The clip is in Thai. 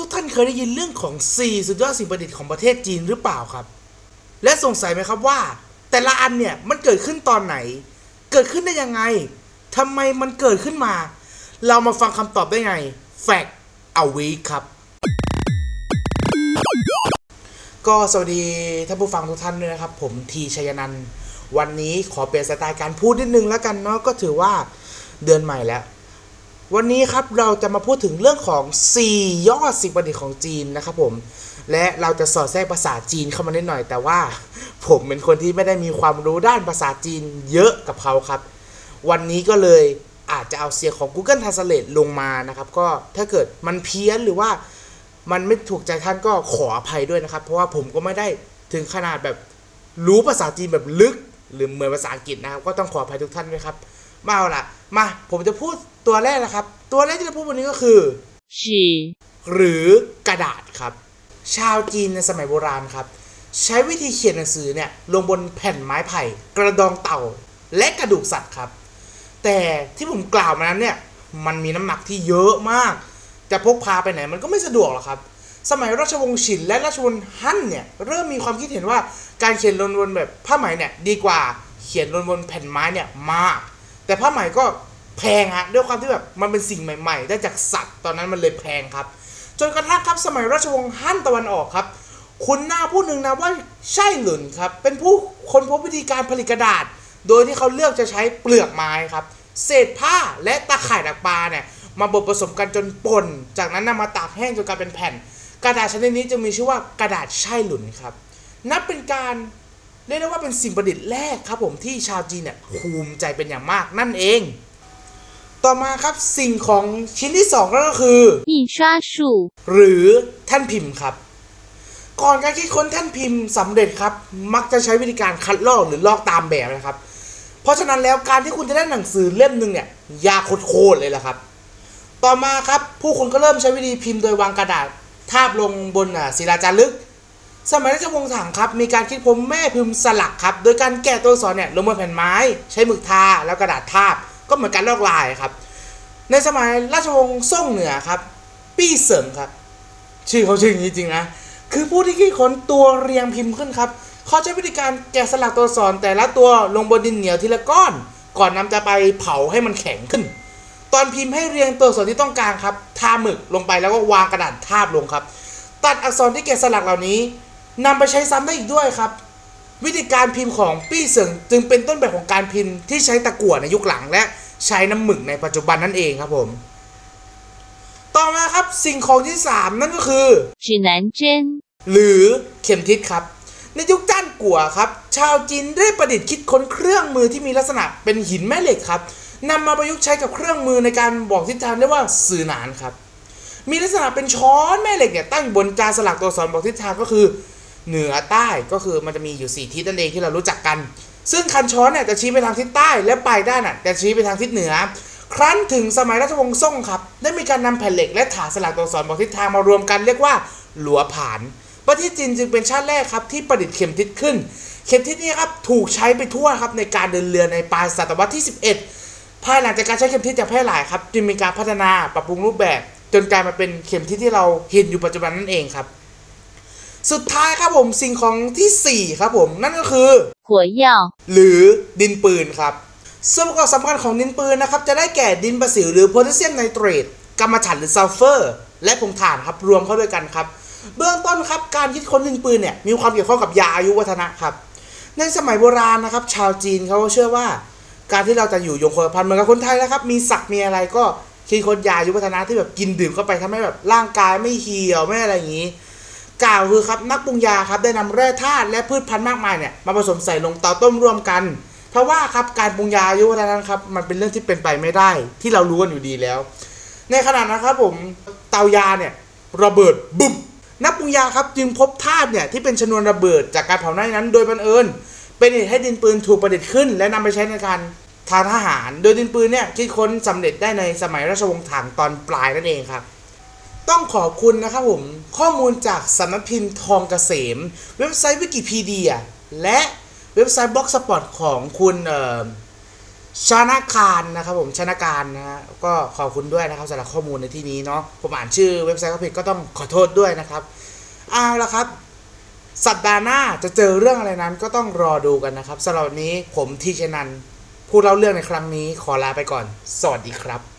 ทุกท่านเคยได้ยินเรื่องของ4สุดยอดสิ่งประดิษฐ์ของประเทศจีนหรือเปล่าครับและสงสัยไหมครับว่าแต่ละอันเนี่ยมันเกิดขึ้นตอนไหนเกิดขึ้นได้ยังไงทำไมมันเกิดขึ้นมาเรามาฟังคำตอบได้ไง Fact A Week ครับก็สวัสดีท่านผู้ฟังทุกท่านด้วยนะครับผมทีชัยนันท์วันนี้ขอเปลี่ยนสไตล์การพูดนิดนึงแล้วกันเนาะก็ถือว่าเดือนใหม่แล้ววันนี้ครับเราจะมาพูดถึงเรื่องของ4ยอดสิ่งประดิษฐ์ของจีนนะครับผมและเราจะสอดแทรกภาษาจีนเข้ามานิดหน่อยแต่ว่าผมเป็นคนที่ไม่ได้มีความรู้ด้านภาษาจีนเยอะกับเขาครับวันนี้ก็เลยอาจจะเอาเสียงของ Google Translate ลงมานะครับก็ถ้าเกิดมันเพี้ยนหรือว่ามันไม่ถูกใจท่านก็ขออภัยด้วยนะครับเพราะว่าผมก็ไม่ได้ถึงขนาดแบบรู้ภาษาจีนแบบลึกหรือเหมือนภาษาอังกฤษนะครับก็ต้องขออภัยทุกท่านด้วยครับมาเอาล่ะมาผมจะพูดตัวแรกนะครับตัวแรกที่จะพูดวันนี้ก็คือชีหรือกระดาษครับชาวจีนในสมัยโบราณครับใช้วิธีเขียนหนังสือเนี่ยลงบนแผ่นไม้ไผ่กระดองเต่าและกระดูกสัตว์ครับแต่ที่ผมกล่าวมานั้นเนี่ยมันมีน้ำหนักที่เยอะมากจะพกพาไปไหนมันก็ไม่สะดวกหรอกครับสมัยราชวงศ์ฉินและราชวงศ์ฮั่นเนี่ยเริ่มมีความคิดเห็นว่าการเขียนลงบนแบบผ้าไหมเนี่ยดีกว่าเขียนลงบนแผ่นไม้เนี่ยมากแต่ผ้าไหมก็แพงฮะด้วยความที่แบบมันเป็นสิ่งใหม่ๆได้จากสัตว์ตอนนั้นมันเลยแพงครับจนกระทั่งครับสมัยราชวงศ์ฮั่นตะวันออกครับคุณนามผู้หนึ่งนะว่าไช่หลุนครับเป็นผู้ค้นพบวิธีการผลิตกระดาษโดยที่เขาเลือกจะใช้เปลือกไม้ครับเศษผ้าและตะข่ายดักปลาเนี่ยมาบดผสมกันจนป่นจากนั้นนำมาตากแห้งจนกลายเป็นแผ่นกระดาษชนิดนี้จึงมีชื่อว่ากระดาษไช่หลุนครับนับเป็นการเรียกได้ว่าเป็นสิ่งประดิษฐ์แรกครับผมที่ชาวจีนเนี่ยภูมิใจเป็นอย่างมากนั่นเองต่อมาครับสิ่งของชิ้นที่2ก็คือปีชาชูหรือแท่นพิมพ์ครับก่อนการคิดค้นแท่นพิมพ์สำเร็จครับมักจะใช้วิธีการคัดลอกหรือลอกตามแบบนะครับเพราะฉะนั้นแล้วการที่คุณจะได้หนังสือเล่มนึงเนี่ยยากโคตรเลยล่ะครับต่อมาครับผู้คนก็เริ่มใช้วิธีพิมพ์โดยวางกระดาษทาบลงบนศิลาจารึกสมัยราชวงศ์ถังครับมีการคิดค้นแม่พิมพ์สลักครับโดยการแกะตัวอักษรเนี่ยลงบนแผ่นไม้ใช้หมึกทาแล้วกระดาษทาบก็เหมือนการลอกลายครับในสมัยราชวงศ์ซ่งเหนือครับปี้เสิงครับชื่อเขาชื่อจริงๆนะคือผู้ที่คิดค้นตัวเรียงพิมพ์ขึ้นครับเขาใช้วิธีการแกะสลักตัวอักษรแต่ละตัวลงบนดินเหนียวทีละก้อนก่อนนำจะไปเผาให้มันแข็งขึ้นตอนพิมพ์ให้เรียงตัวอักษรที่ต้องการครับทาหมึกลงไปแล้วก็วางกระดาษทาบลงครับตัดอักษรที่แกะสลักเหล่านี้นำไปใช้ซ้ำได้อีกด้วยครับวิธีการพิมพ์ของปี้เสิงจึงเป็นต้นแบบของการพิมพ์ที่ใช้ตะกั่วในยุคหลังและใช้น้ำหมึกในปัจจุบันนั่นเองครับผมต่อมาครับสิ่งของที่3นั่นก็คือจีหนานเจนหรือเข็มทิศครับในยุคจ้านกั่วครับชาวจีนได้ประดิษฐ์คิดค้นเครื่องมือที่มีลักษณะเป็นหินแม่เหล็กครับนำมาประยุกต์ใช้กับเครื่องมือในการบอกทิศทางเรียกว่าสื่อหนานครับมีลักษณะเป็นช้อนแม่เหล็กเนี่ยตั้งบนจานสลักตัวอักษรบอกทิศทางก็คือเหนือใต้ก็คือมันจะมีอยู่4ทิศนั่นเองที่เรารู้จักกันซึ่งคันช้อนเนี่ยจะชี้ไปทางทิศใต้และปลายด้านน่ะจะชี้ไปทางทิศเหนือครั้นถึงสมัยราชวงศ์ซ่งครับได้มีการนำแผ่นเหล็กและฐานสลักตัวอักษรบอกทิศทางมารวมกันเรียกว่าหลัวผานประเทศจีนจึงเป็นชาติแรกครับที่ประดิษฐ์เข็มทิศขึ้นเข็มทิศนี้ครับถูกใช้ไปทั่วครับในการเดินเรือในปลายศตวรรษที่11ภายหลังจากการใช้เข็มทิศอย่างแพร่หลายครับจึงมีการพัฒนาปรับปรุงรูปแบบจนกลายมาเป็นเข็มทิศที่เราเห็นอยู่ปัจจุบันนั่นเองครับสุดท้ายครับผมสิ่งของที่4ครับผมนั่นก็คือหัวเหย่าหรือดินปืนครับส่วนประกอบสำคัญของดินปืนนะครับจะได้แก่ดินประสิวหรือโพแทสเซียมไนเตรตกัมมันถันหรือซัลเฟอร์และผงถ่านครับรวมเข้าด้วยกันครับเบื้องต้นครับการคิดค้นดินปืนเนี่ยมีความเกี่ยวข้องกับยาอายุวัฒนะครับในสมัยโบราณนะครับชาวจีนเขาเชื่อว่าการที่เราจะอยู่ยงคงกระพันเหมือนกับคนไทยนะครับมีศักดิ์มีอะไรก็คิดค้นยาอายุวัฒนะที่แบบกินดื่มเข้าไปทำให้แบบร่างกายไม่เหี่ยวไม่อะไรอย่างนี้กล่าวคือครับนักปรุงยาครับได้นำแร่ธาตุและพืชพันธุ์มากมายเนี่ยมาผสมใส่ลงเตาต้มร่วมกันเพราะว่าครับการปรุงยาอายุวัฒนะครับมันเป็นเรื่องที่เป็นไปไม่ได้ที่เรารู้กันอยู่ดีแล้วในขณะนั้นครับผมเตายาเนี่ยระเบิดบุ้มนักปรุงยาครับจึงพบธาตุเนี่ยที่เป็นชนวนระเบิดจากการเผาไหม้นั้นโดยบังเอิญเป็นเหตุให้ดินปืนถูกประดิษฐ์ขึ้นและนำไปใช้ในการทางทหารโดยดินปืนเนี่ยคิดค้นสำเร็จได้ในสมัยราชวงศ์ถังตอนปลายนั่นเองครับต้องขอบคุณนะครับผมข้อมูลจากสำนักพิมพ์ทองเกษมเว็บไซต์วิกิพีเดียและเว็บไซต์ Box Sport ของคุณ ชนะการนะครับผมชนะการนะฮะก็ขอบคุณด้วยนะครับสำหรับข้อมูลในที่นี้เนาะผมอ่านชื่อเว็บไซต์ผิดก็ต้องขอโทษด้วยนะครับเอาละครับสัปดาห์หน้าจะเจอเรื่องอะไรนั้นก็ต้องรอดูกันนะครับสำหรับวันนี้ผมทีชนันท์ผู้เล่าเรื่องในครั้งนี้ขอลาไปก่อนสวัสดีครับ